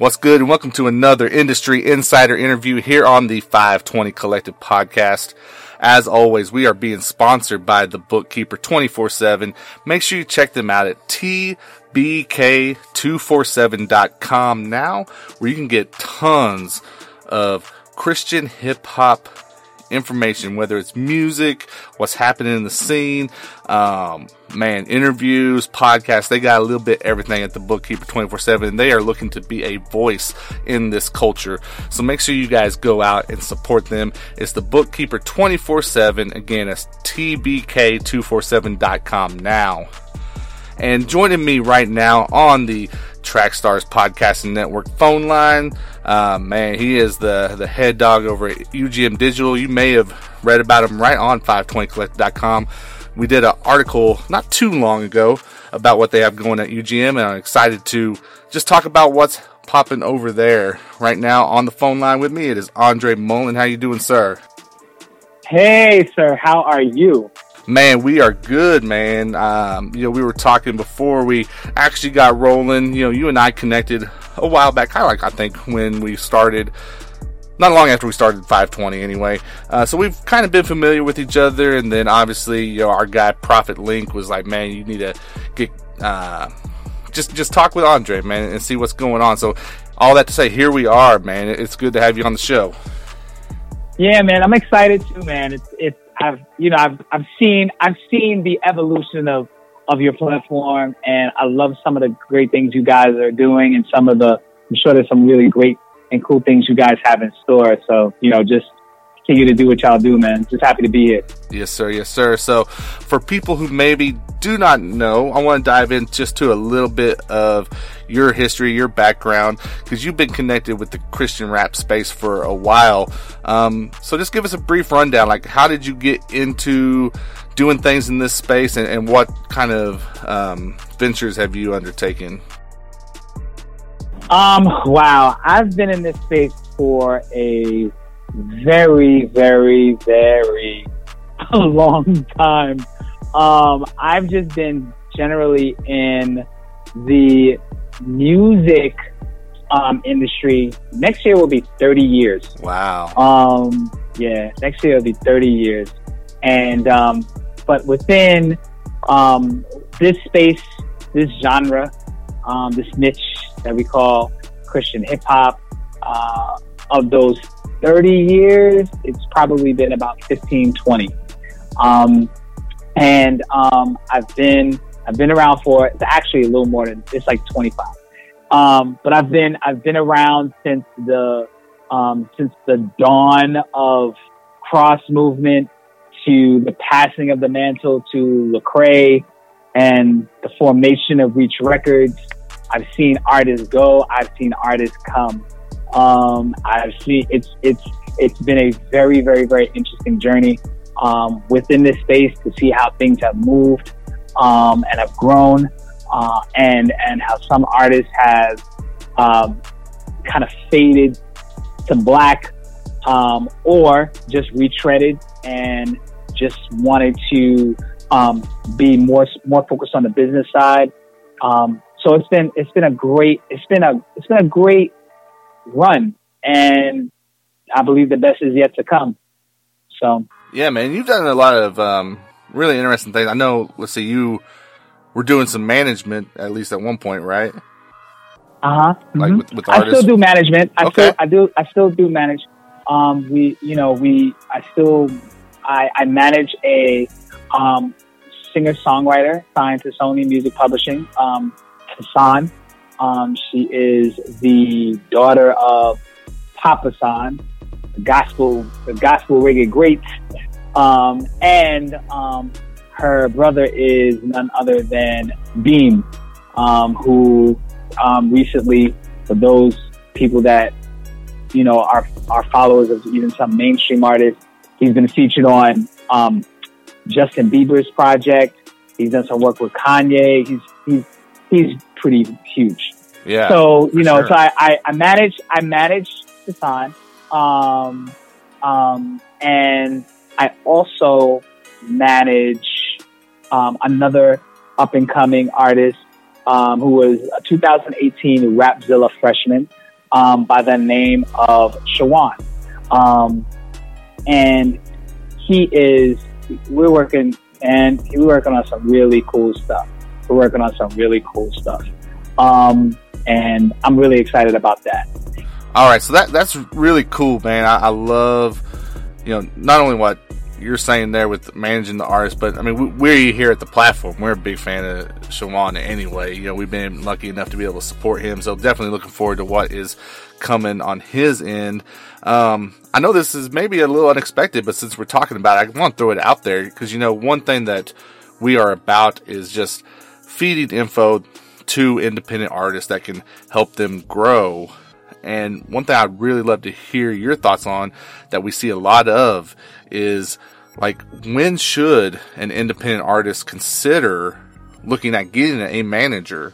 What's good, and welcome to another Industry Insider interview here on the 520 Collective podcast. As always, we are being sponsored by The Bookkeeper 247. Make sure you check them out at tbk247.com now, where you can get tons of Christian hip-hop information, whether it's music, what's happening in the scene, interviews, podcasts. They got a little bit everything at The Bookkeeper 24/7. They are looking to be a voice in this culture, so make sure you guys go out and support them. It's The Bookkeeper 24/7. Again, it's tbk247.com now. And joining me right now on the Track Stars Podcasting Network phone line, he is the head dog over at UGM Digital. You may have read about him right on 520collective.com. We did an article not too long ago about what they have going at UGM, and I'm excited to just talk about what's popping over there right now. On the phone line with me, it is Andre Mullen. How you doing, sir? Hey, sir. How are you? Man, we are good, man. We were talking before we actually got rolling. You and I connected a while back, I think when we started, not long after we started 520 anyway. So we've kind of been familiar with each other. And then obviously, our guy Profit Link was like, man, you need to get, just talk with Andre, man, and see what's going on. So all that to say, here we are, man. It's good to have you on the show. Yeah, man, I'm excited too, man. I've seen the evolution of your platform, and I love some of the great things you guys are doing, and I'm sure there's some really great and cool things you guys have in store. So, just continue to do what y'all do, man. Just happy to be here. Yes, sir. Yes, sir. So for people who maybe do not know, I want to dive in just to a little bit of your history, your background, because you've been connected with the Christian rap space for a while. So just give us a brief rundown. Like, how did you get into doing things in this space, and what kind of ventures have you undertaken? Wow. I've been in this space for a very, very, very long time. I've just been generally in the music industry. Next year will be 30 years. Wow. Next year will be 30 years. And but within this space, this genre, this niche that we call Christian hip hop, of those 30 years, it's probably been about 15, 20. I've been around for, it's actually a little more than, it's like 25. But I've been around since the dawn of Cross Movement, to the passing of the mantle to Lecrae, and the formation of Reach Records. I've seen artists go, I've seen artists come. It's been a very, very, very interesting journey, within this space, to see how things have moved, and have grown, and how some artists have, kind of faded to black, or just retreaded and just wanted to, be more focused on the business side. So it's been a great run, and I believe the best is yet to come. So yeah, man, you've done a lot of really interesting things. I know, let's see, you were doing some management at least at one point, right? Like with artists. I still do management. I still do manage. I manage a singer songwriter signed to Sony Music Publishing, Papa San. She is the daughter of Papa San, the gospel reggae great. Her brother is none other than Beam, who recently, for those people that are followers of even some mainstream artists, he's been featured on Justin Bieber's project. He's done some work with Kanye. He's pretty huge. Yeah. So, sure. So I manage the sign. And I also manage, another up and coming artist, who was a 2018 Rapzilla freshman. by the name of Shawan. And he is, we're working on some really cool stuff. And I'm really excited about that. All right. So that's really cool, man. I love, you know, not only what you're saying there with managing the artist, but I mean, we're here at the platform. We're a big fan of Shawan anyway. You know, we've been lucky enough to be able to support him. So definitely looking forward to what is coming on his end. I know this is maybe a little unexpected, but since we're talking about it, I want to throw it out there because, you know, one thing that we are about is just feeding info to independent artists that can help them grow. And one thing I'd really love to hear your thoughts on that we see a lot of is, like, when should an independent artist consider looking at getting a manager?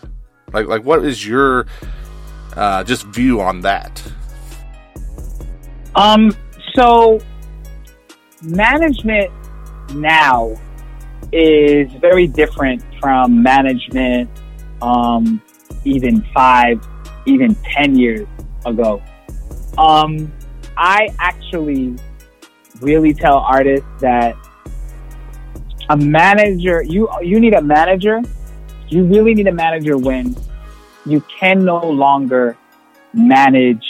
Like what is your just view on that? So management now is very different from management even 5, even 10 years ago. I actually really tell artists that a manager, you need a manager. You really need a manager when you can no longer manage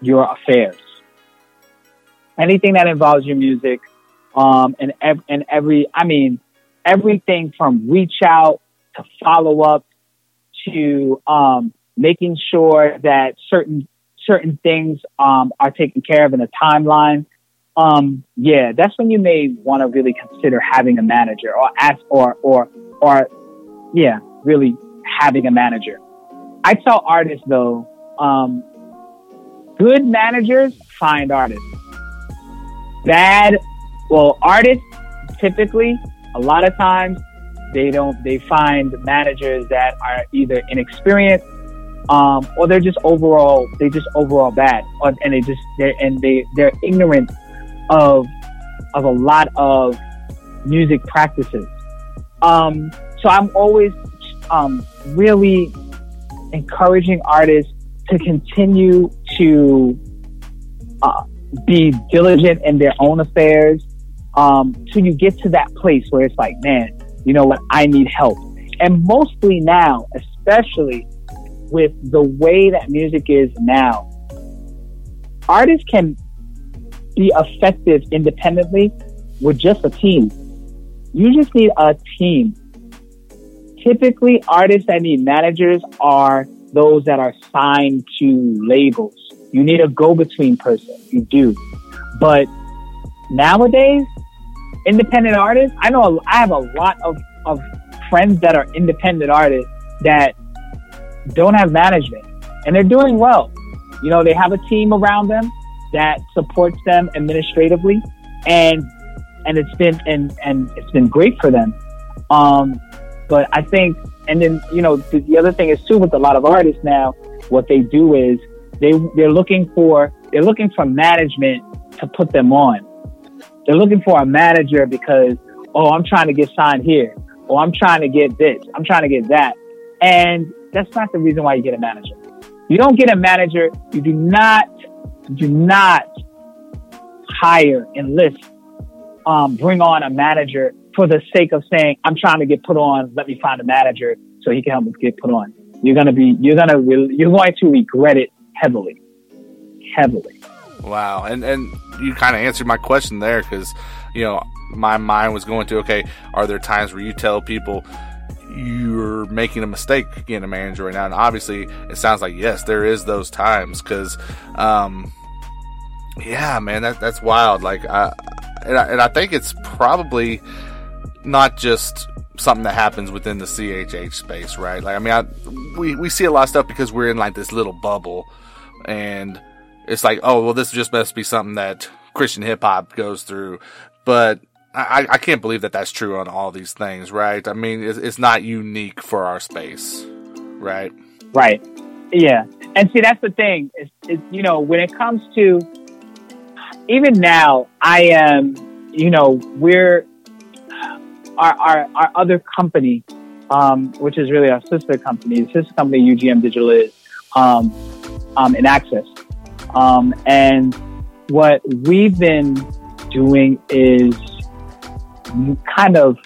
your affairs. Anything that involves your music, everything from reach out to follow up to making sure that certain things are taken care of in a timeline. Yeah, that's when you may want to really consider having a manager or ask or really having a manager. I tell artists though, good managers find artists. Artists typically a lot of times they find managers that are either inexperienced, or they're just overall bad, they're ignorant of a lot of music practices. So I'm always really encouraging artists to continue to be diligent in their own affairs, till you get to that place where it's like, man, you know what, I need help. And mostly now, especially with the way that music is now, artists can be effective independently with just a team. You just need a team. Typically, artists that need managers are those that are signed to labels. You need a go-between person. You do. But nowadays, independent artists, I have a lot of friends that are independent artists that don't have management, and they're doing well. You know, they have a team around them that supports them administratively, and it's been great for them. But I think, and then, you know, the other thing is too, with a lot of artists now, what they do is they're looking for management to put them on. They're looking for a manager because, oh, I'm trying to get signed here, or I'm trying to get this, I'm trying to get that. And that's not the reason why you get a manager. You don't get a manager. You do not hire, enlist, bring on a manager for the sake of saying, I'm trying to get put on, let me find a manager so he can help me get put on. You're going to regret it heavily. Heavily. Wow. And you kind of answered my question there, because, you know, my mind was going to, okay, are there times where you tell people you're making a mistake getting a manager right now? And obviously it sounds like, yes, there is those times. Cause, yeah, man, that's wild. Like, I think it's probably not just something that happens within the CHH space, right? Like, I mean, we see a lot of stuff because we're in like this little bubble, and it's like, oh, well, this just must be something that Christian hip hop goes through. But I can't believe that that's true on all these things, right? I mean, it's not unique for our space, right? Right. Yeah. And see, that's the thing. It's, you know, when it comes to, even now, I am, you know, we're, our other company, which is really our sister company, UGM Digital is, InAxxs. And what we've been doing is kind of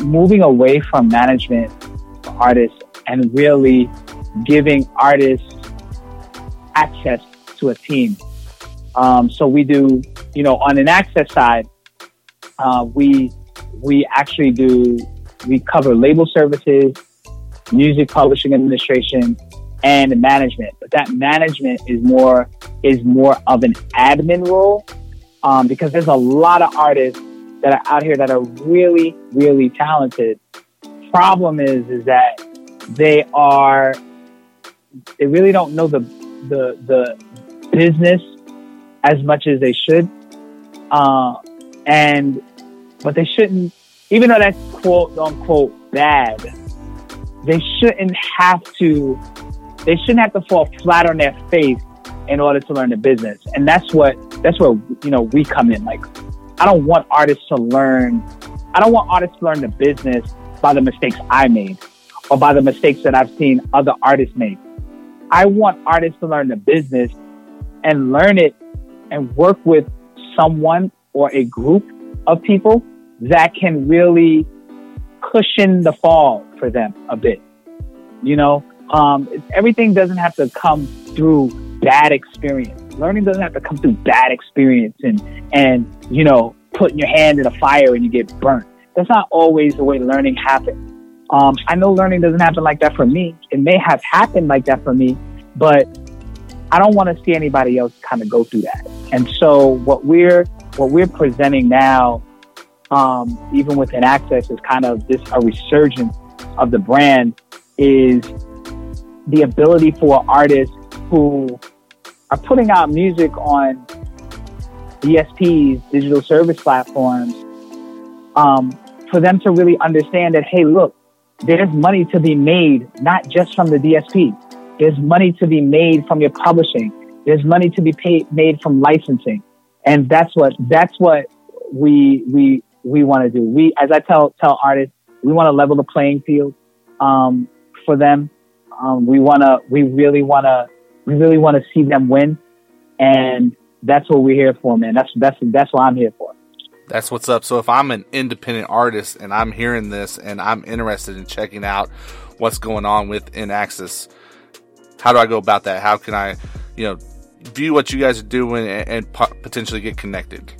moving away from management for artists and really giving artists access to a team. So we do, you know, on an InAxxs side, we cover label services, music publishing administration, and management. But that management is more of an admin role, because there's a lot of artists that are out here that are really, really talented. Problem is that they really don't know the business as much as they should. But they shouldn't, even though that's quote unquote bad, they shouldn't have to fall flat on their face in order to learn the business. And that's where, you know, we come in. Like, I don't want artists to learn the business by the mistakes I made or by the mistakes that I've seen other artists make. I want artists to learn the business and learn it and work with someone or a group of people that can really cushion the fall for them a bit. You know, everything doesn't have to come through bad experience. Learning doesn't have to come through bad experience and you know, putting your hand in a fire and you get burnt. That's not always the way learning happens. I know learning doesn't happen like that for me. It may have happened like that for me, but I don't want to see anybody else kind of go through that. And so what we're presenting now, even with InAxxs, is kind of a resurgence of the brand, is the ability for artists who are putting out music on DSPs, digital service platforms, for them to really understand that, hey, look, there's money to be made, not just from the DSP. There's money to be made from your publishing. There's money to be made from licensing. And that's what we want to do. We, as I tell artists, we want to level the playing field, for them. We really want to see them win. And that's what we're here for, man. That's what I'm here for. That's what's up. So if I'm an independent artist and I'm hearing this and I'm interested in checking out what's going on with InAxxs, how do I go about that? How can I, you know, view what you guys are doing and potentially get connected?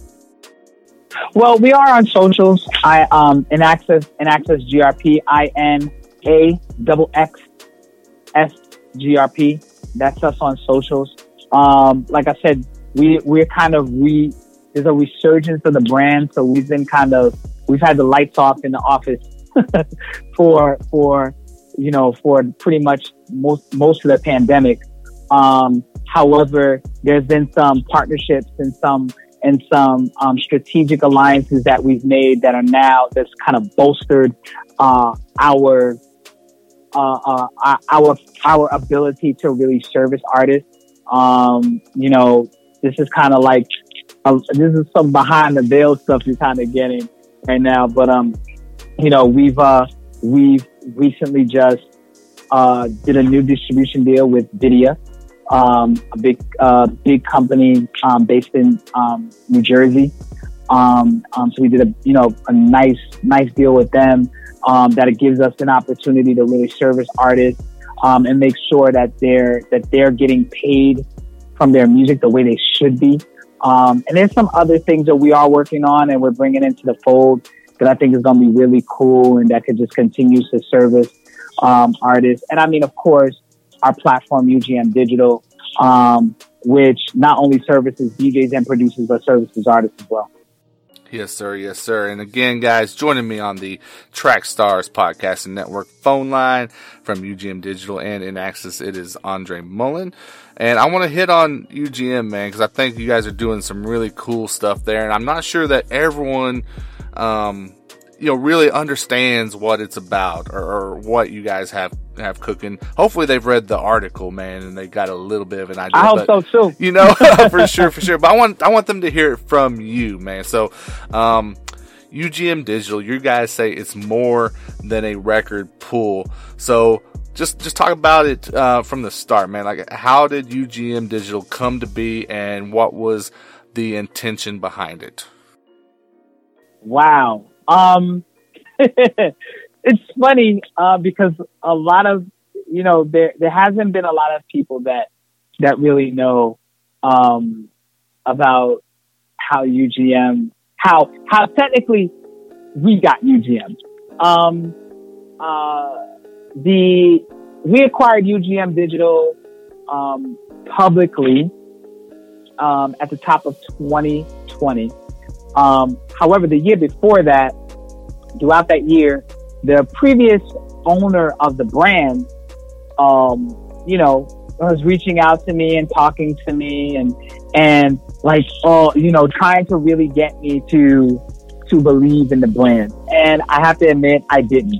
Well, we are on socials. I InAxxs GRP, INAXXS GRP. That's us on socials. Like I said, we're kind of there's a resurgence of the brand. So we've had the lights off in the office for pretty much most of the pandemic. However, there's been some partnerships and some strategic alliances that we've made that's kind of bolstered, our ability to really service artists. You know, this is kind of like, this is some behind the veil stuff you're kind of getting right now, but you know, we've recently just did a new distribution deal with Vydia, a big company based in New Jersey. So we did a nice deal with them that it gives us an opportunity to really service artists and make sure that they're getting paid from their music the way they should be. And there's some other things that we are working on and we're bringing into the fold that I think is going to be really cool and that could just continue to service artists. And I mean, of course, our platform, UGM Digital, which not only services DJs and producers, but services artists as well. Yes, sir. Yes, sir. And again, guys, joining me on the Track Stars Podcasting Network phone line from UGM Digital and InAxxs, it is Andre Mullen. And I want to hit on UGM, man, because I think you guys are doing some really cool stuff there. And I'm not sure that everyone, really understands what it's about or what you guys have cooking. Hopefully they've read the article, man, and they got a little bit of an idea. I hope so too. You know, for sure. But I want them to hear it from you, man. So, UGM Digital, you guys say it's more than a record pool. So just talk about it from the start, man. Like, how did UGM Digital come to be, and what was the intention behind it? Wow. It's funny because a lot of, you know, there hasn't been a lot of people that really know about how UGM, how technically we got UGM. We acquired UGM Digital publicly at the top of 2020. However, the year before that, throughout that year, the previous owner of the brand, you know, was reaching out to me and talking to me and like, oh, you know, trying to really get me to believe in the brand. And I have to admit, I didn't.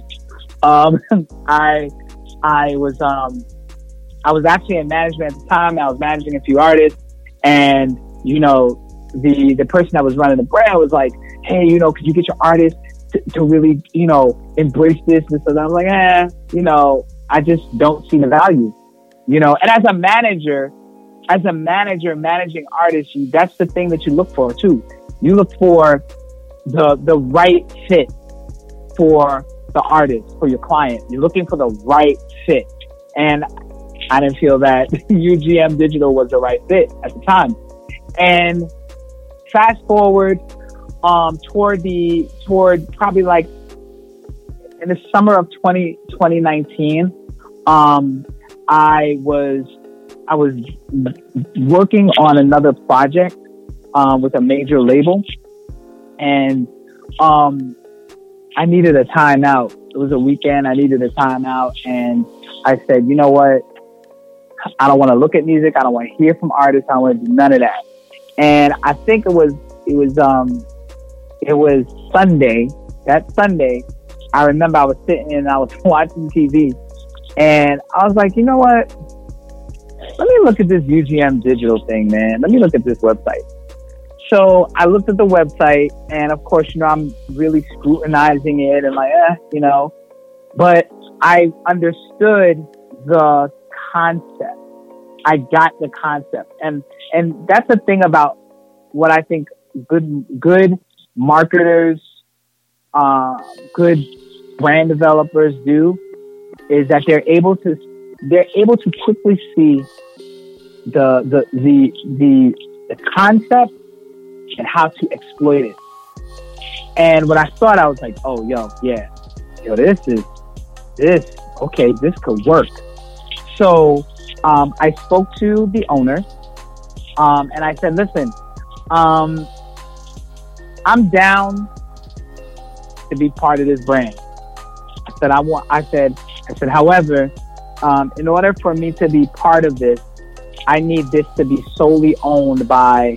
I was actually in management at the time. I was managing a few artists, and, you know, the person that was running the brand was like, hey, you know, could you get your artists to really, you know, embrace this? And so I was like, you know, I just don't see the value, you know. And as a manager, managing artists, that's the thing that you look for too. You look for the right fit for the artist, for your client. You're looking for the right fit. And I didn't feel that UGM Digital was the right fit at the time. And fast forward toward probably like in the summer of 2019, I was working on another project with a major label, and I needed a time out. It was a weekend. I needed a time out, and I said, you know what? I don't want to look at music. I don't want to hear from artists. I don't want to do none of that. And I think it was Sunday. That Sunday, I remember I was sitting and I was watching TV, and I was like, you know what? Let me look at this UGM Digital thing, man. Let me look at this website. So I looked at the website, and of course, you know, I'm really scrutinizing it and like, you know, but I understood the concept. I got the concept. And that's the thing about what I think good marketers, good brand developers do, is that they're able to quickly see the concept and how to exploit it. And when I saw it, I was like, oh, yo, this, okay, this could work. So I spoke to the owner, and I said, listen, I'm down to be part of this brand. I said, however, in order for me to be part of this, I need this to be solely owned by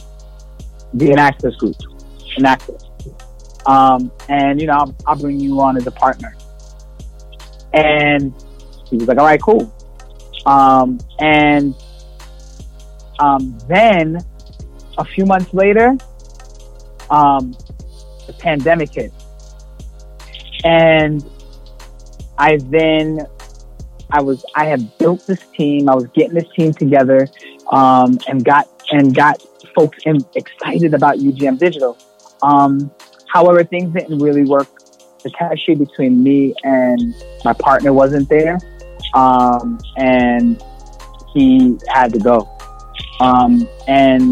the InAxxs Group, and, you know, I'll bring you on as a partner. And he was like, all right, cool. Then a few months later, the pandemic hit, and I had built this team. I was getting this team together, and got folks excited about UGM Digital. However, things didn't really work. The chemistry between me and my partner wasn't there, and he had to go. And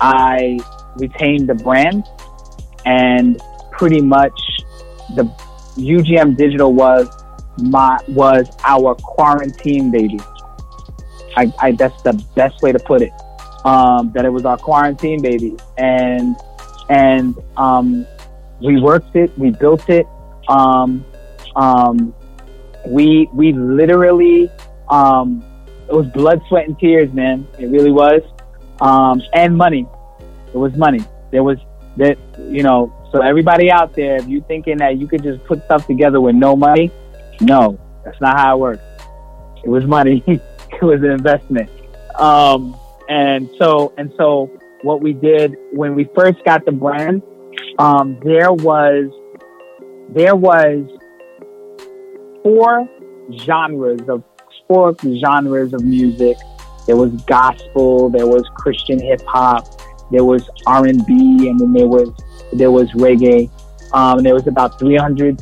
I retained the brand, and pretty much the UGM Digital was our quarantine baby. I that's the best way to put it. That it was our quarantine baby, and we worked it, we built it, we literally, it was blood, sweat, and tears, man. It really was, and money. It was money. There was that, you know. So everybody out there, if you thinking that you could just put stuff together with no money, no, that's not how it works. It was money. It was an investment. And so what we did when we first got the brand, there was 4 genres of four genres of music. There was gospel, there was Christian hip hop, there was R&B, and then there was reggae. There was about 300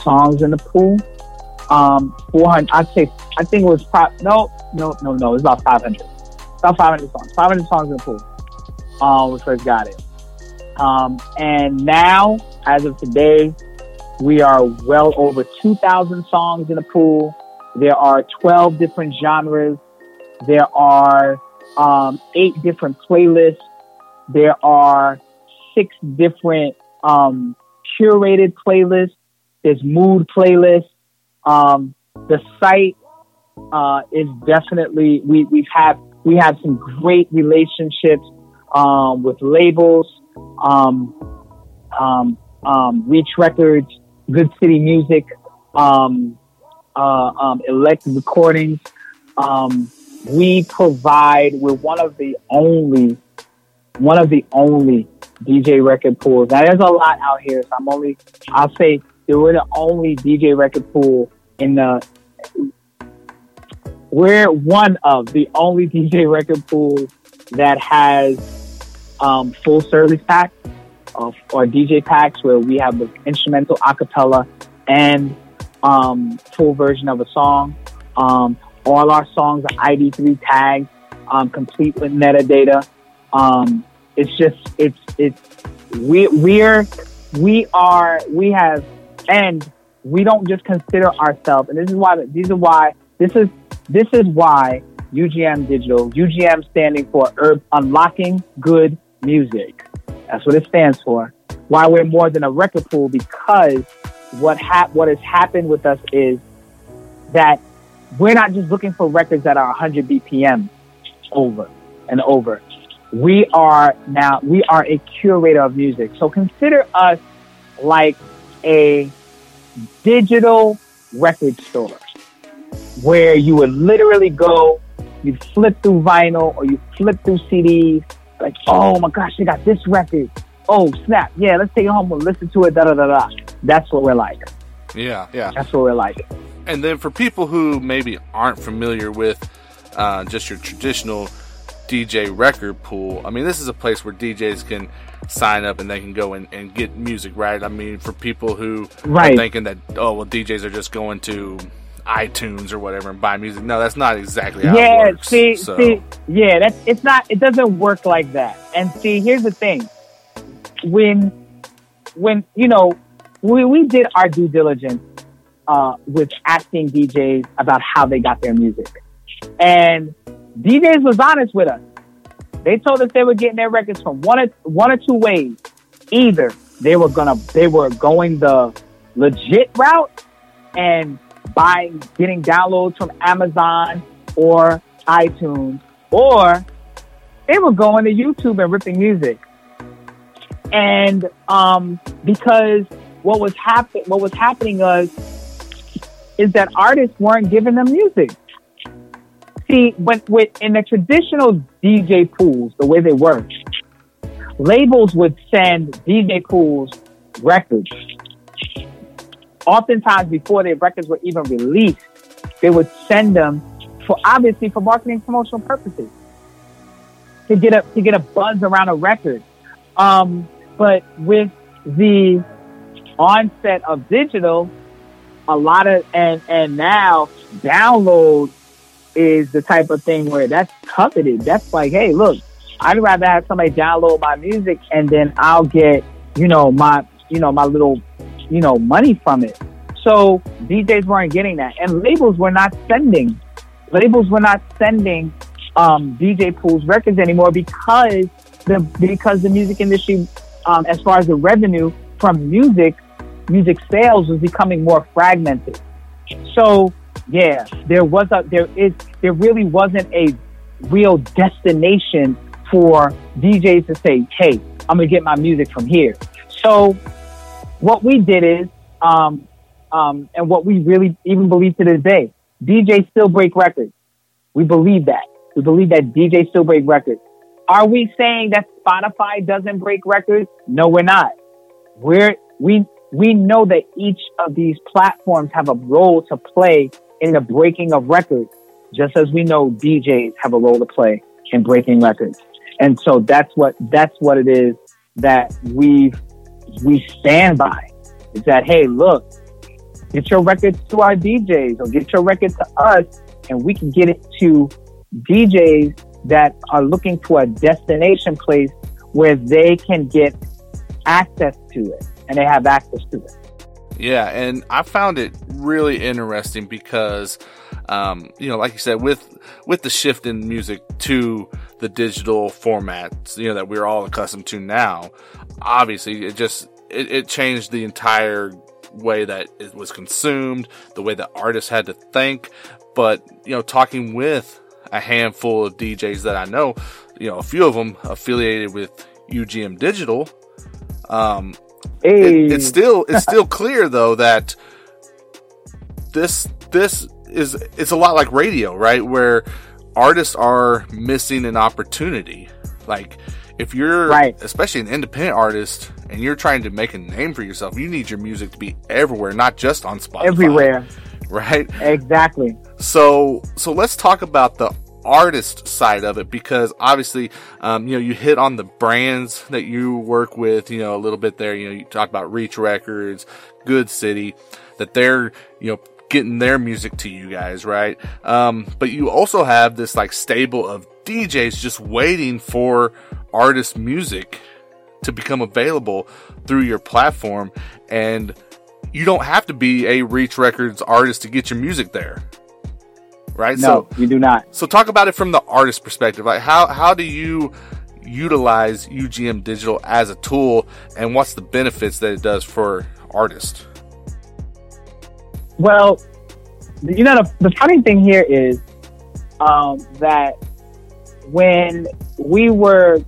songs in the pool. 400. I think it was no. It was about 500. About 500 songs. 500 songs in the pool. We first got it. And now, as of today, we are well over 2,000 songs in the pool. There are 12 different genres. There are 8 different playlists. There are 6 different curated playlists. There's mood playlists. The site is definitely we have some great relationships with labels, Reach Records, Good City Music, Elective Recordings. We provide. We're one of the only DJ record pools. Now there's a lot out here, so I'll say we're the only DJ record pool we're one of the only DJ record pools that has full service packs or DJ packs where we have the instrumental, acapella, and full version of a song. All our songs are ID3 tagged, complete with metadata. And we don't just consider ourselves, and this is why UGM Digital, UGM standing for Unlocking Good Music. That's what it stands for. Why we're more than a record pool, because what has happened with us is that we're not just looking for records that are 100 BPM over and over. We are a curator of music. So consider us like a digital record store where you would literally go, you'd flip through vinyl or you flip through CDs, like, oh my gosh, they got this record. Oh snap, yeah, let's take it home and listen to it, da-da-da-da. That's what we're like. Yeah. That's what we're like. And then for people who maybe aren't familiar with just your traditional DJ record pool, I mean, this is a place where DJs can sign up and they can go and get music, right? I mean, for people who are thinking that, oh, well, DJs are just going to iTunes or whatever and buy music. No, that's not exactly how it works. It doesn't work like that. And see, here's the thing. When we did our due diligence with asking DJs about how they got their music. And DJs was honest with us. They told us they were getting their records from one or two ways. Either they were going the legit route and getting downloads from Amazon or iTunes, or they were going to YouTube and ripping music. And because what was happening is that artists weren't giving them music. See, but in the traditional DJ pools, the way they work, labels would send DJ pools records. Oftentimes, before their records were even released, they would send them for marketing and promotional purposes to get a buzz around a record. But with the onset of digital, and now download is the type of thing where that's coveted. That's like, hey, look, I'd rather have somebody download my music and then I'll get, my little, money from it. So DJs weren't getting that. And labels were not sending DJ pools records anymore because the music industry, as far as the revenue from music sales was becoming more fragmented. So yeah, there really wasn't a real destination for DJs to say, hey, I'm going to get my music from here. So what we did is, and what we really even believe to this day, DJs still break records. We believe that. We believe that DJs still break records. Are we saying that Spotify doesn't break records? No, we're not. We're, we, we know that each of these platforms have a role to play in the breaking of records, just as we know DJs have a role to play in breaking records. And so that's what it is that we stand by, is that, hey, look, get your records to our DJs, or get your records to us, and we can get it to DJs that are looking for a destination place where they can get access to it, and they have access to it. Yeah, and I found it really interesting because, like you said, with the shift in music to the digital formats, that we're all accustomed to now, obviously it changed the entire way that it was consumed, the way that artists had to think. But, talking with a handful of DJs that I know, a few of them affiliated with UGM Digital, hey. It's still clear though that it's a lot like radio, right? Where artists are missing an opportunity. Like if you're especially an independent artist and you're trying to make a name for yourself, you need your music to be everywhere, not just on Spotify. Everywhere. Right? Exactly. So let's talk about the artist side of it, because obviously you hit on the brands that you work with a little bit there. You talk about Reach Records, Good City, that they're getting their music to you guys, right? But you also have this like stable of DJs just waiting for artist music to become available through your platform, and you don't have to be a Reach Records artist to get your music there. Right? No, you do not. So talk about it from the artist perspective. Like how do you utilize UGM Digital as a tool, and what's the benefits that it does for artists? Well, the funny thing here is that when we were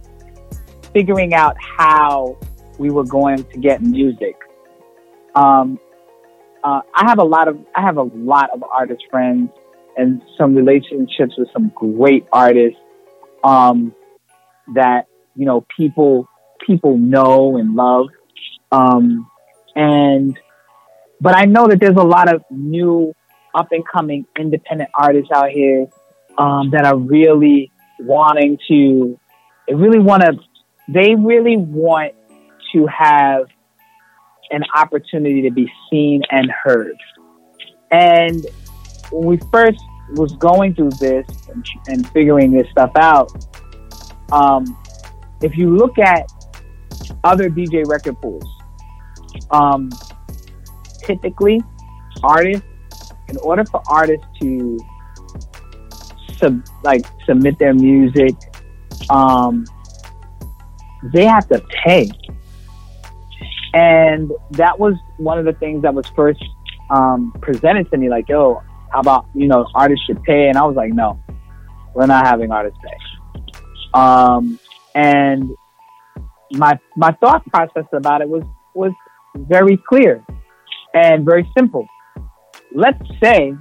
figuring out how we were going to get music, I have a lot of artist friends and some relationships with some great artists that people know and love, but I know that there's a lot of new up and coming independent artists out here that are really want to have an opportunity to be seen and heard. And when we first was going through this and figuring this stuff out, if you look at other DJ record pools, typically artists, in order for artists to submit their music, they have to pay. And that was one of the things that was first presented to me, like, yo, how about, artists should pay? And I was like, no, we're not having artists pay. And my thought process about it was very clear and very simple. Let's say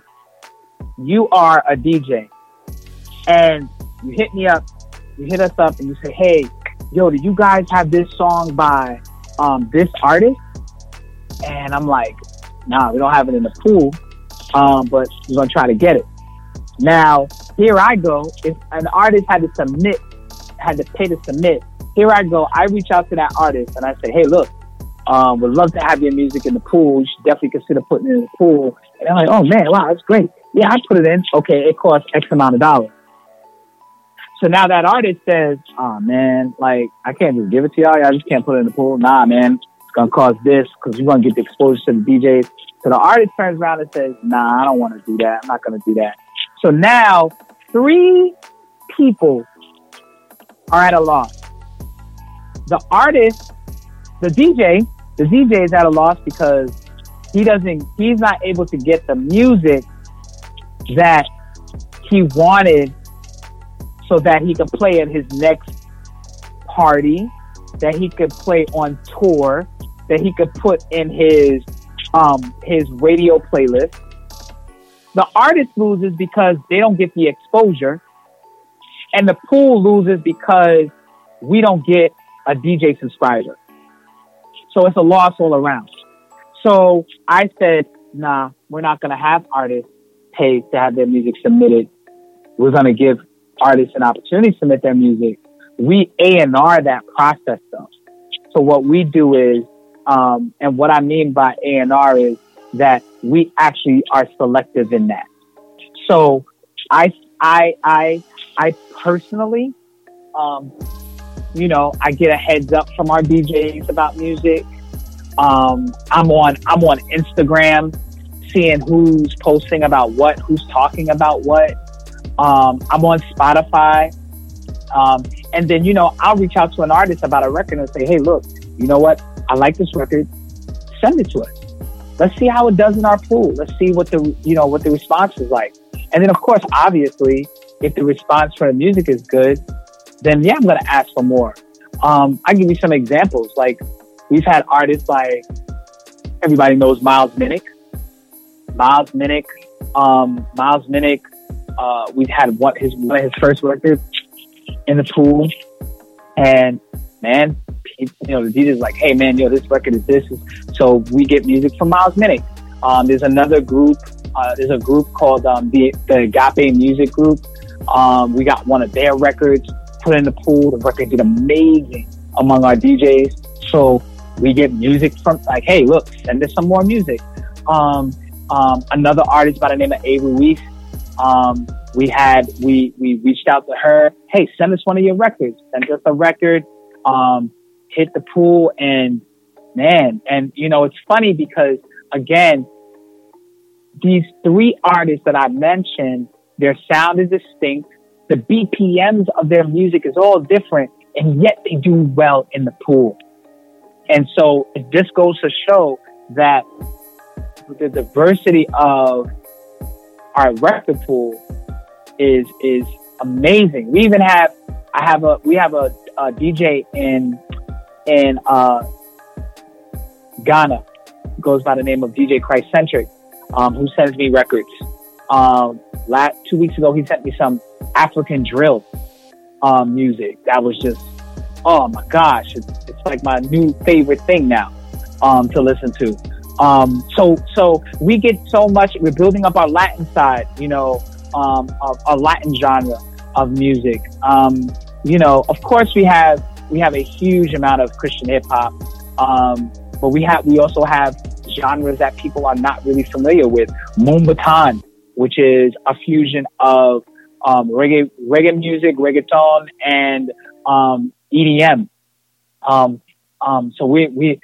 you are a DJ and you hit us up and you say, hey, yo, do you guys have this song by this artist? And I'm like, nah, we don't have it in the pool. But we're going to try to get it. Now, here I go. If an artist had to pay to submit, here I go. I reach out to that artist and I say, hey, look, would love to have your music in the pool. You should definitely consider putting it in the pool. And I'm like, oh man, wow, that's great. Yeah, I put it in. Okay, it costs X amount of dollars. So now that artist says, oh man, like, I can't just give it to y'all. I just can't put it in the pool. Nah, man, it's going to cost this because we're going to get the exposure to the DJs. So the artist turns around and says, nah, I don't want to do that. I'm not going to do that. So now 3 people are at a loss. The artist, the DJ is at a loss because he's not able to get the music that he wanted so that he could play at his next party, that he could play on tour, that he could put in his radio playlist. The artist loses because they don't get the exposure, and the pool loses because we don't get a DJ subscriber. So it's a loss all around. So I said, nah, we're not going to have artists pay to have their music submitted. We're going to give artists an opportunity to submit their music. We A&R that process though. So what we do is, and what I mean by A&R is that we actually are selective in that. So I personally, you know, I get a heads up from our DJs about music. I'm on Instagram, seeing who's posting about what, who's talking about what. I'm on Spotify. And then, you know, I'll reach out to an artist about a record and say, hey, look, you know what? I like this record. Send it to us. Let's see how it does in our pool. Let's see what the, you know, what the response is like. And then, of course, obviously, if the response for the music is good, then yeah, I'm going to ask for more. I'll give you some examples. Like, we've had artists like, everybody knows Miles Minnick. We've had one of his first records in the pool, and man, you know, the DJ's like, hey man, yo, this record is this. So we get music from Miles Minnick. There's another group, there's a group called the Agape Music Group. We got one of their records put in the pool. The record did amazing among our DJs. So we get music from, like, hey, look, send us some more music. Another artist by the name of Avery Weeks, we reached out to her. Hey, send us one of your records. Send us a record. Hit the pool, and man, and you know, it's funny because again, these three artists that I mentioned, their sound is distinct. The BPMs of their music is all different, and yet they do well in the pool. And so it just goes to show that the diversity of our record pool is amazing. We even have, we have a DJ in Ghana, goes by the name of DJ Christ Centric, who sends me records. 2 weeks ago, he sent me some African drill music. That was just, oh my gosh, it's like my new favorite thing now to listen to. So we get so much. We're building up our Latin side, you know, a Latin genre of music. You know, of course we have a huge amount of Christian hip hop, but we also have genres that people are not really familiar with. Mumbatan, which is a fusion of reggae music, reggaeton, and EDM. So we're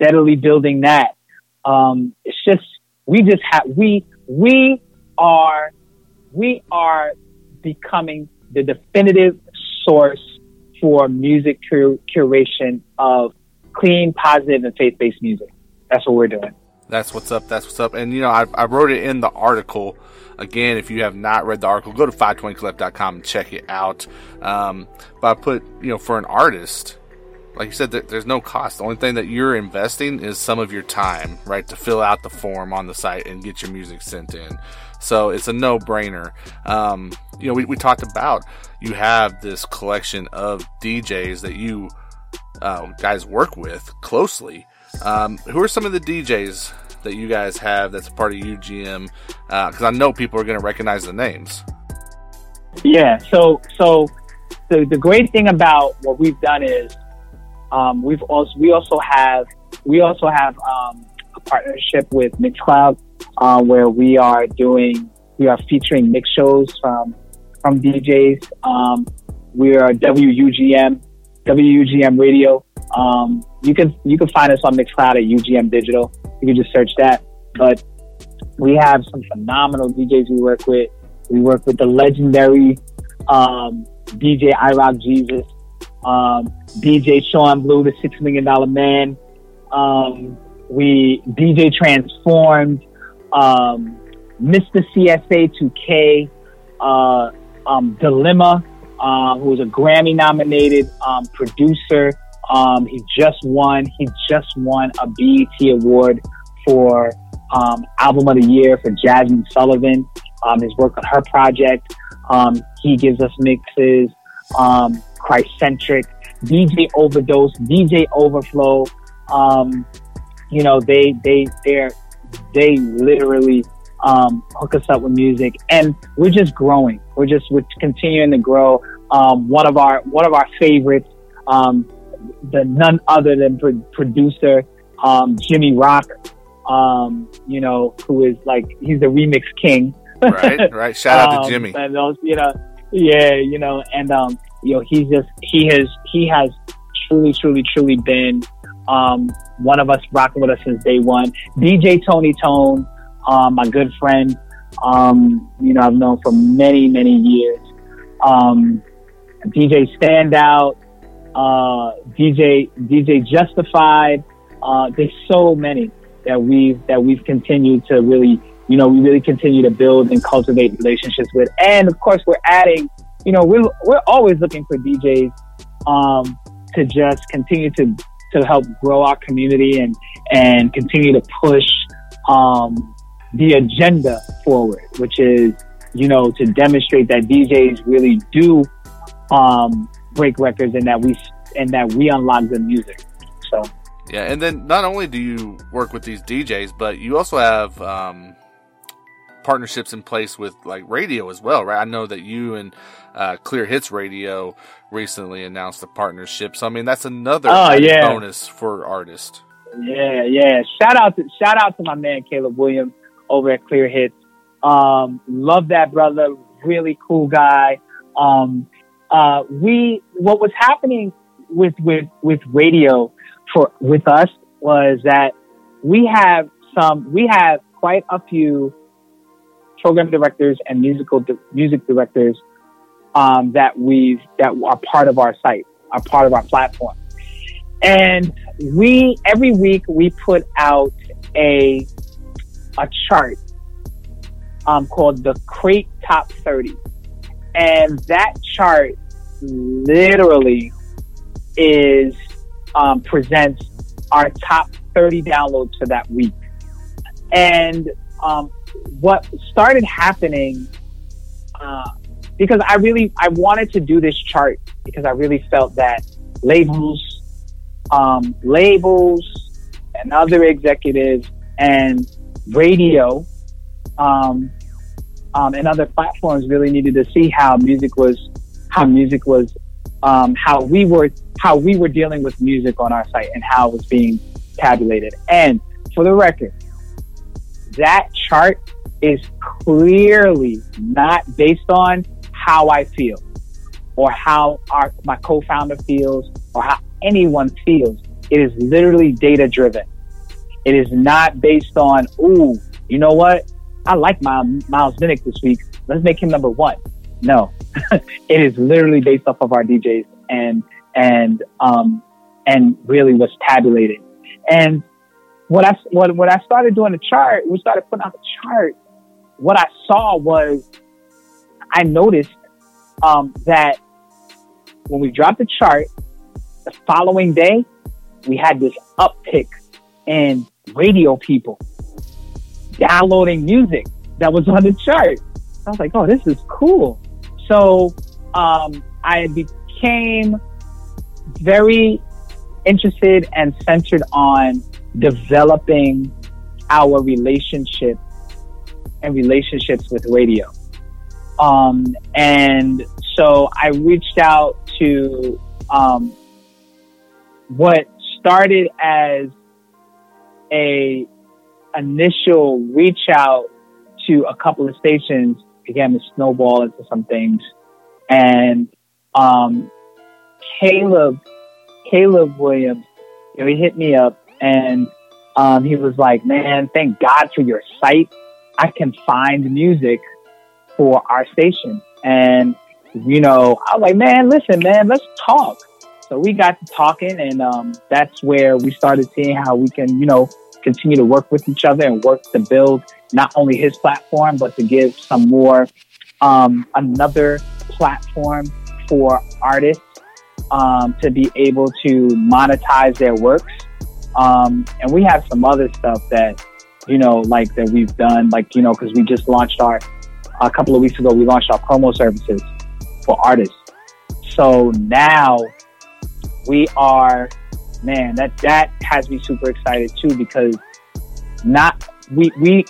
steadily building that. It's just we are becoming the definitive source for music curation of clean, positive, and faith-based music. That's what we're doing. That's what's up. And, you know, I wrote it in the article. Again, if you have not read the article, go to 520collective.com and check it out. But I put, you know, for an artist, like you said, there's no cost. The only thing that you're investing is some of your time, right, to fill out the form on the site and get your music sent in. So it's a no-brainer. You know, we talked about you have this collection of DJs that you guys work with closely. Who are some of the DJs that you guys have that's part of UGM? Because I know people are going to recognize the names. Yeah, so the great thing about what we've done is, we also have a partnership with Mixcloud, where we are featuring mix shows from DJs. We are WUGM Radio. You can find us on Mixcloud at UGM Digital. You can just search that. But we have some phenomenal DJs we work with. We work with the legendary DJ I Rock Jesus. DJ Sean Blue, the $6 Million Man. We DJ Transformed, Mr. CSA 2K, Dilemma, who was a Grammy nominated producer. He just won a BET award for Album of the Year for Jasmine Sullivan. His work on her project. He gives us mixes. Christ Centric, DJ Overdose, DJ Overflow, you know, they literally hook us up with music, and we're just growing. We're continuing to grow. One of our favorites, the none other than producer Jimmy Rock, you know, who is like, he's the remix king. Right. Shout out to Jimmy. And those, you know, yeah, you know, and you know, he has truly been one of us, rocking with us since day one. DJ Tony Tone, my good friend, you know, I've known for many years. DJ Standout, DJ Justified. There's so many that we've continued to really, you know, we really continue to build and cultivate relationships with. And of course, we're adding, you know, we're always looking for DJs to just continue to help grow our community and continue to push the agenda forward, which is, you know, to demonstrate that DJs really do break records and that we unlock good music. So yeah, and then not only do you work with these DJs, but you also have partnerships in place with like radio as well, right? I know that you and Clear Hits Radio recently announced a partnership. So I mean, that's another bonus for artists. Yeah. Shout out to my man Caleb Williams over at Clear Hits. Love that brother, really cool guy. What was happening with radio with us was that we have quite a few program directors and music directors that are part of our site, are part of our platform. And every week we put out a chart called the Crate Top 30. And that chart literally is presents our top 30 downloads for that week. And what started happening, because I wanted to do this chart because I really felt that labels and other executives and radio and other platforms really needed to see how we were dealing with music on our site and how it was being tabulated. And for the record, that chart is clearly not based on how I feel or how my co-founder feels or how anyone feels. It is literally data-driven. It is not based on, ooh, you know what? I like my Miles Minnick this week. Let's make him number one. No, it is literally based off of our DJs and really what's tabulated. And when I started doing the chart, we started putting out the chart. What I saw was, I noticed that when we dropped the chart, the following day we had this uptick in radio people downloading music that was on the chart. I was like, oh, this is cool. So I became very interested and centered on developing our relationship and relationships with radio. And so I reached out to what started as a initial reach out to a couple of stations began to snowball into some things. And Caleb Williams, you know, he hit me up and he was like, man, thank God for your site. I can find music for our station. And, you know, I was like, man, listen, man, let's talk. So we got to talking, and that's where we started seeing how we can, you know, continue to work with each other and work to build not only his platform, but to give some more, another platform for artists to be able to monetize their works. And we have some other stuff that, you know, like that we've done, like, you know, because we just launched a couple of weeks ago, we launched our promo services for artists. So now we are man, that has me super excited too, because not we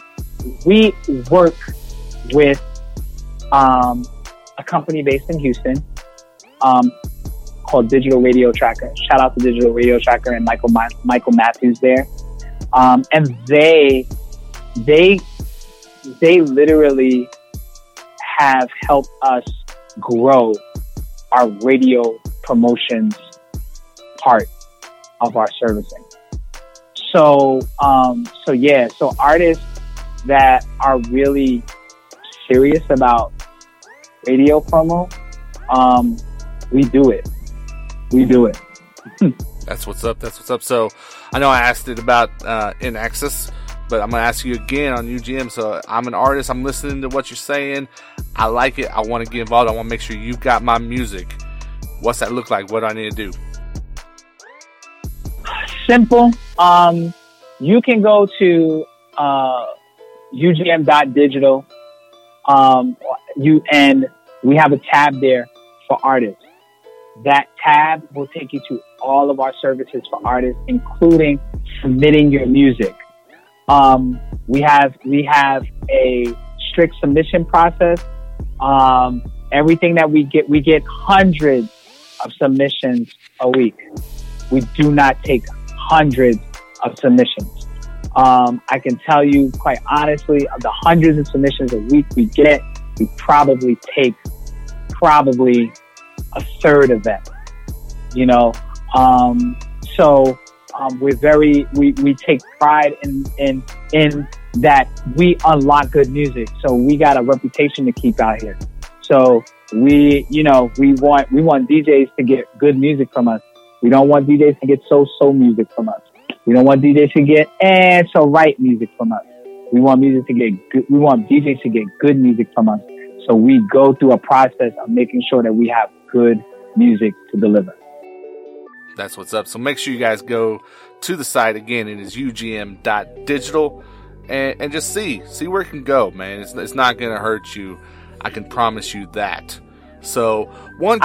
work with a company based in Houston called Digital Radio Tracker. Shout out to Digital Radio Tracker and Michael Matthews there. And they literally have helped us grow our radio promotions part of our servicing. So artists that are really serious about radio promo, we do it. That's what's up. So I know I asked it about InAxxs, but I'm going to ask you again on UGM. So I'm an artist. I'm listening to what you're saying. I like it. I want to get involved. I want to make sure you got my music. What's that look like? What do I need to do? Simple. You can go to UGM.digital. And we have a tab there for artists. That tab will take you to all of our services for artists, including submitting your music. We have a strict submission process. Everything that we get hundreds of submissions a week. We do not take hundreds of submissions. I can tell you quite honestly, of the hundreds of submissions a week we get, we probably take a third of them, you know? We're we take pride in that we unlock good music. So we got a reputation to keep out here. So we want DJs to get good music from us. We don't want DJs to get so music from us. We don't want DJs to get so right music from us. We want music to get good. We want DJs to get good music from us. So we go through a process of making sure that we have good music to deliver. That's what's up. So make sure you guys go to the site again. It is UGM.digital and just see where it can go, man. It's not going to hurt you. I can promise you that. So I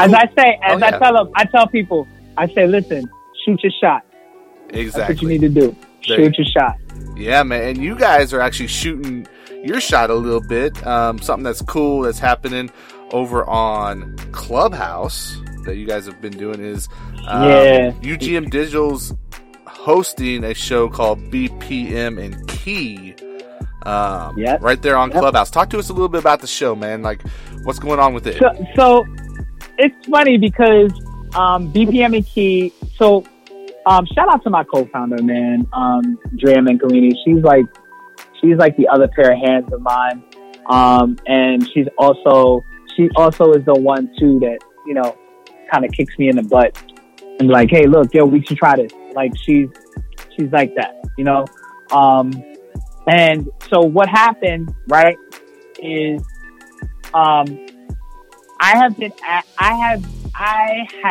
tell people, I say, listen, shoot your shot. Exactly. That's what you need to do. Shoot your shot. Yeah, man. And you guys are actually shooting your shot a little bit. Something that's cool that's happening over on Clubhouse that you guys have been doing is UGM Digital's hosting a show called BPM and Key right there on Clubhouse. Talk to us a little bit about the show, man. Like, what's going on with it? So it's funny because BPM and Key, shout out to my co-founder, man, Drea Mancarini. She's like the other pair of hands of mine. And she also is the one too that, you know, kind of kicks me in the butt and like, hey, look, yo, we should try this. Like she's like that, you know? And so what happened, right, is, I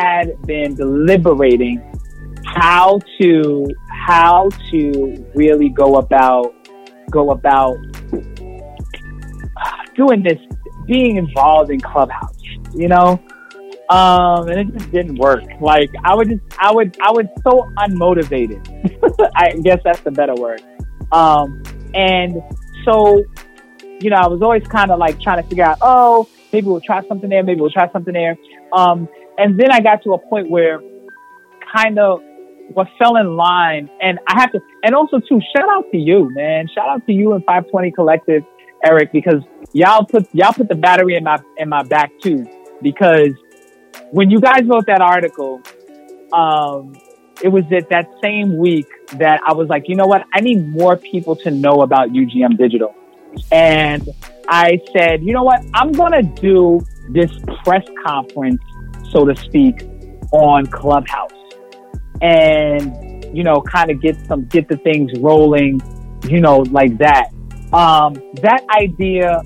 had been deliberating how to really go about doing this, being involved in Clubhouse, you know, and it just didn't work. Like I was so unmotivated. I guess that's the better word. And so, you know, I was always kind of like trying to figure out, oh, maybe we'll try something there. And then I got to a point where kind of what fell in line, and I have to, and also too, shout out to you, man. Shout out to you and 520 Collective, Eric, because y'all put the battery in my back too. Because when you guys wrote that article, it was that same week that I was like, you know what? I need more people to know about UGM Digital. And I said, you know what? I'm going to do this press conference, so to speak, on Clubhouse and, you know, kind of get the things rolling, you know, like that. That idea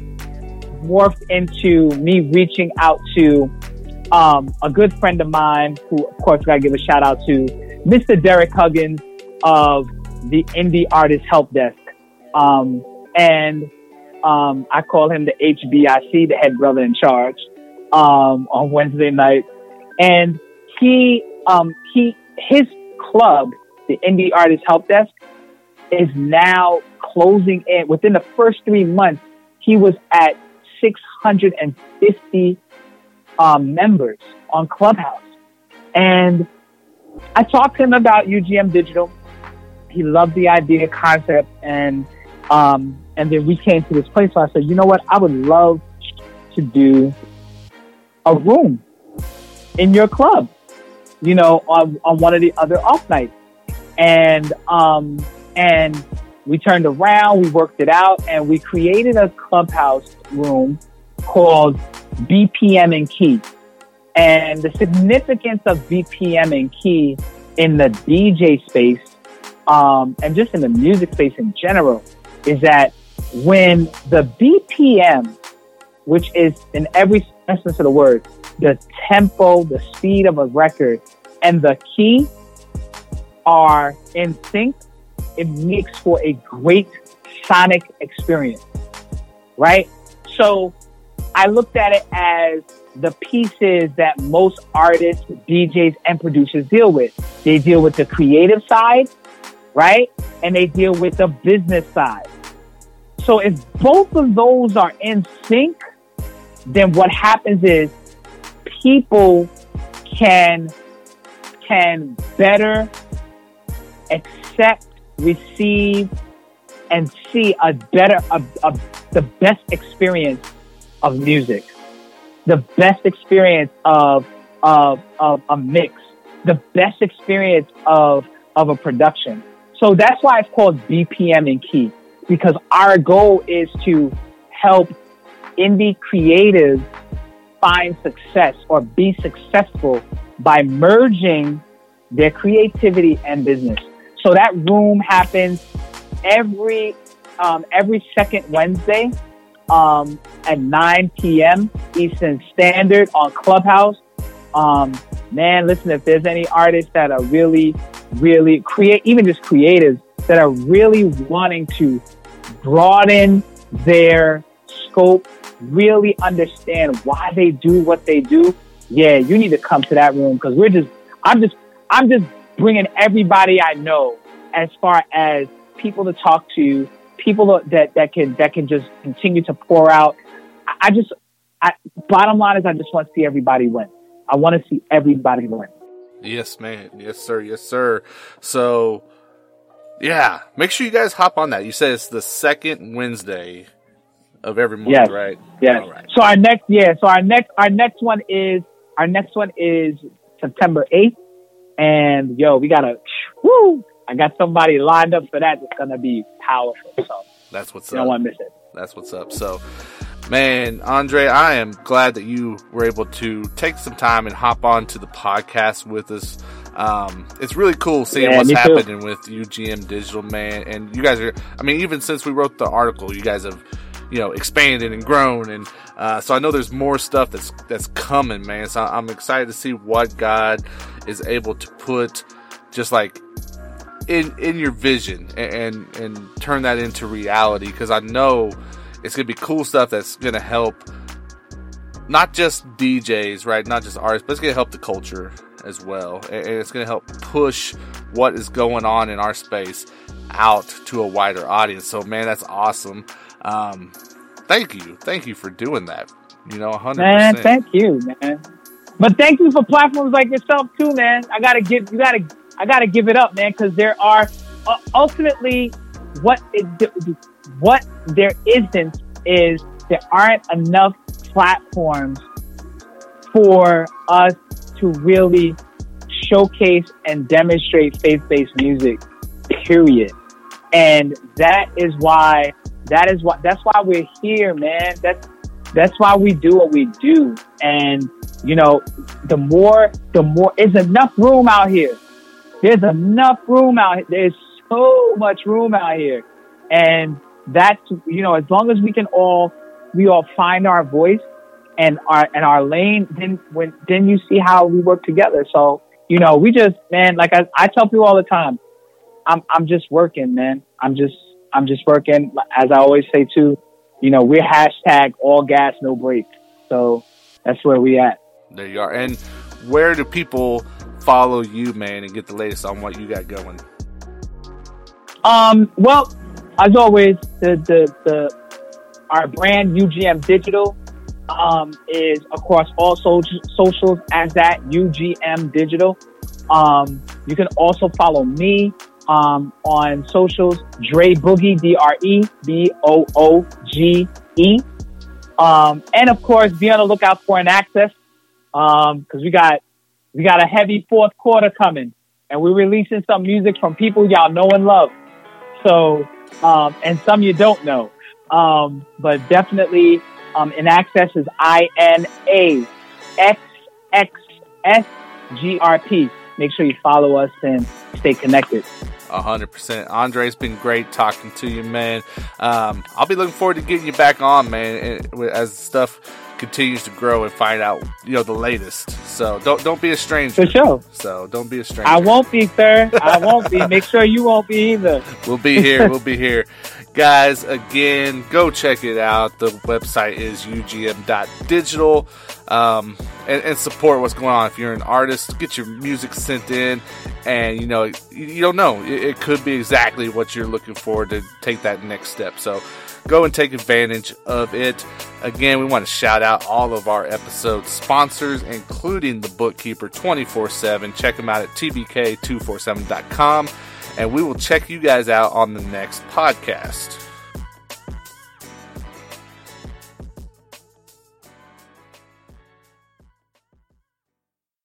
morphed into me reaching out to a good friend of mine who, of course, got to give a shout out to Mr. Derek Huggins of the Indie Artist Help Desk. I call him the HBIC, the head brother in charge, on Wednesday night. And he, his club, the Indie Artist Help Desk, is now closing in. Within the first 3 months, he was at 650 members on Clubhouse. And I talked to him about UGM Digital. He loved the idea, concept, and then we came to this place where I said, you know what? I would love to do a room in your club, you know, on one of the other off nights. And we turned around, we worked it out, and we created a Clubhouse room called BPM and Key. And the significance of BPM and Key in the DJ space, and just in the music space in general, is that when the BPM, which is in every essence of the word, the tempo, the speed of a record, and the key are in sync, it makes for a great sonic experience, right? So I looked at it as the pieces that most artists, DJs, and producers deal with. They deal with the creative side, right? And they deal with the business side. So if both of those are in sync, then what happens is people can better accept, receive, and see the best experience of music, the best experience of a mix, the best experience of a production. So that's why it's called BPM and Key, because our goal is to help indie creatives find success or be successful by merging their creativity and business. So that room happens every second Wednesday at 9 p.m. Eastern Standard on Clubhouse. Man, listen, if there's any artists that are really, really creatives that are really wanting to broaden their scope, really understand why they do what they do, yeah, you need to come to that room, because I'm just bringing everybody I know as far as people to talk to, people that can just continue to pour out. Bottom line is I just want to see everybody win. I want to see everybody win. Yes, man. Yes, sir. Yes, sir. So, yeah, make sure you guys hop on that. You said it's the second Wednesday of every month, yes. Right? Yes. All right. So our next one is September 8th. And yo, I got somebody lined up for that. It's gonna be powerful. So that's what's up. You don't want to miss it. That's what's up. So, man, Andre, I am glad that you were able to take some time and hop on to the podcast with us. It's really cool seeing what's happening with UGM Digital, man. And you guys even since we wrote the article, you guys have, expanded and grown. And so I know there's more stuff that's coming, man. So I'm excited to see what God is able to put just like in your vision and turn that into reality. Because I know it's going to be cool stuff that's going to help not just DJs, right? Not just artists, but it's going to help the culture as well. And it's going to help push what is going on in our space out to a wider audience. So, man, that's awesome. Thank you for doing that. 100%. Man, thank you, man. But thank you for platforms like yourself too, man. I gotta give it up, man, because there are ultimately what there isn't is there aren't enough platforms for us to really showcase and demonstrate faith-based music. Period. And that's why we're here, man. That's why we do what we do. And the more it's enough room out here. There's enough room out here. There's so much room out here. And that's, as long as we all find our voice and our lane, then you see how we work together. So, we just, man, like I tell people all the time, I'm just working, man. I'm just working. As I always say too, we're hashtag all gas, no break. So that's where we at. There you are. And where do people follow you, man, and get the latest on what you got going? Well, as always, our brand UGM Digital is across all socials as that UGM Digital. You can also follow me on socials, Dre Boogie, DreBooge. And of course, be on the lookout for InAxxs, because we got a heavy fourth quarter coming, and we're releasing some music from people y'all know and love. So, and some you don't know. But definitely, InAxxs is InAxxsGRP. Make sure you follow us and stay connected. 100%. Andre's been great talking to you, man. I'll be looking forward to getting you back on, man, as stuff continues to grow and find out, the latest. So don't be a stranger. For sure. So don't be a stranger. I won't be, sir. I won't be. Make sure you won't be either. We'll be here. We'll be here. Guys, again, go check it out. The website is ugm.digital. And support what's going on. If you're an artist, get your music sent in, and you don't know, it could be exactly what you're looking for to take that next step. So go and take advantage of it. Again, we want to shout out all of our episode sponsors, including The Bookkeeper 24/7. Check them out at tbk247.com, and we will check you guys out on the next podcast.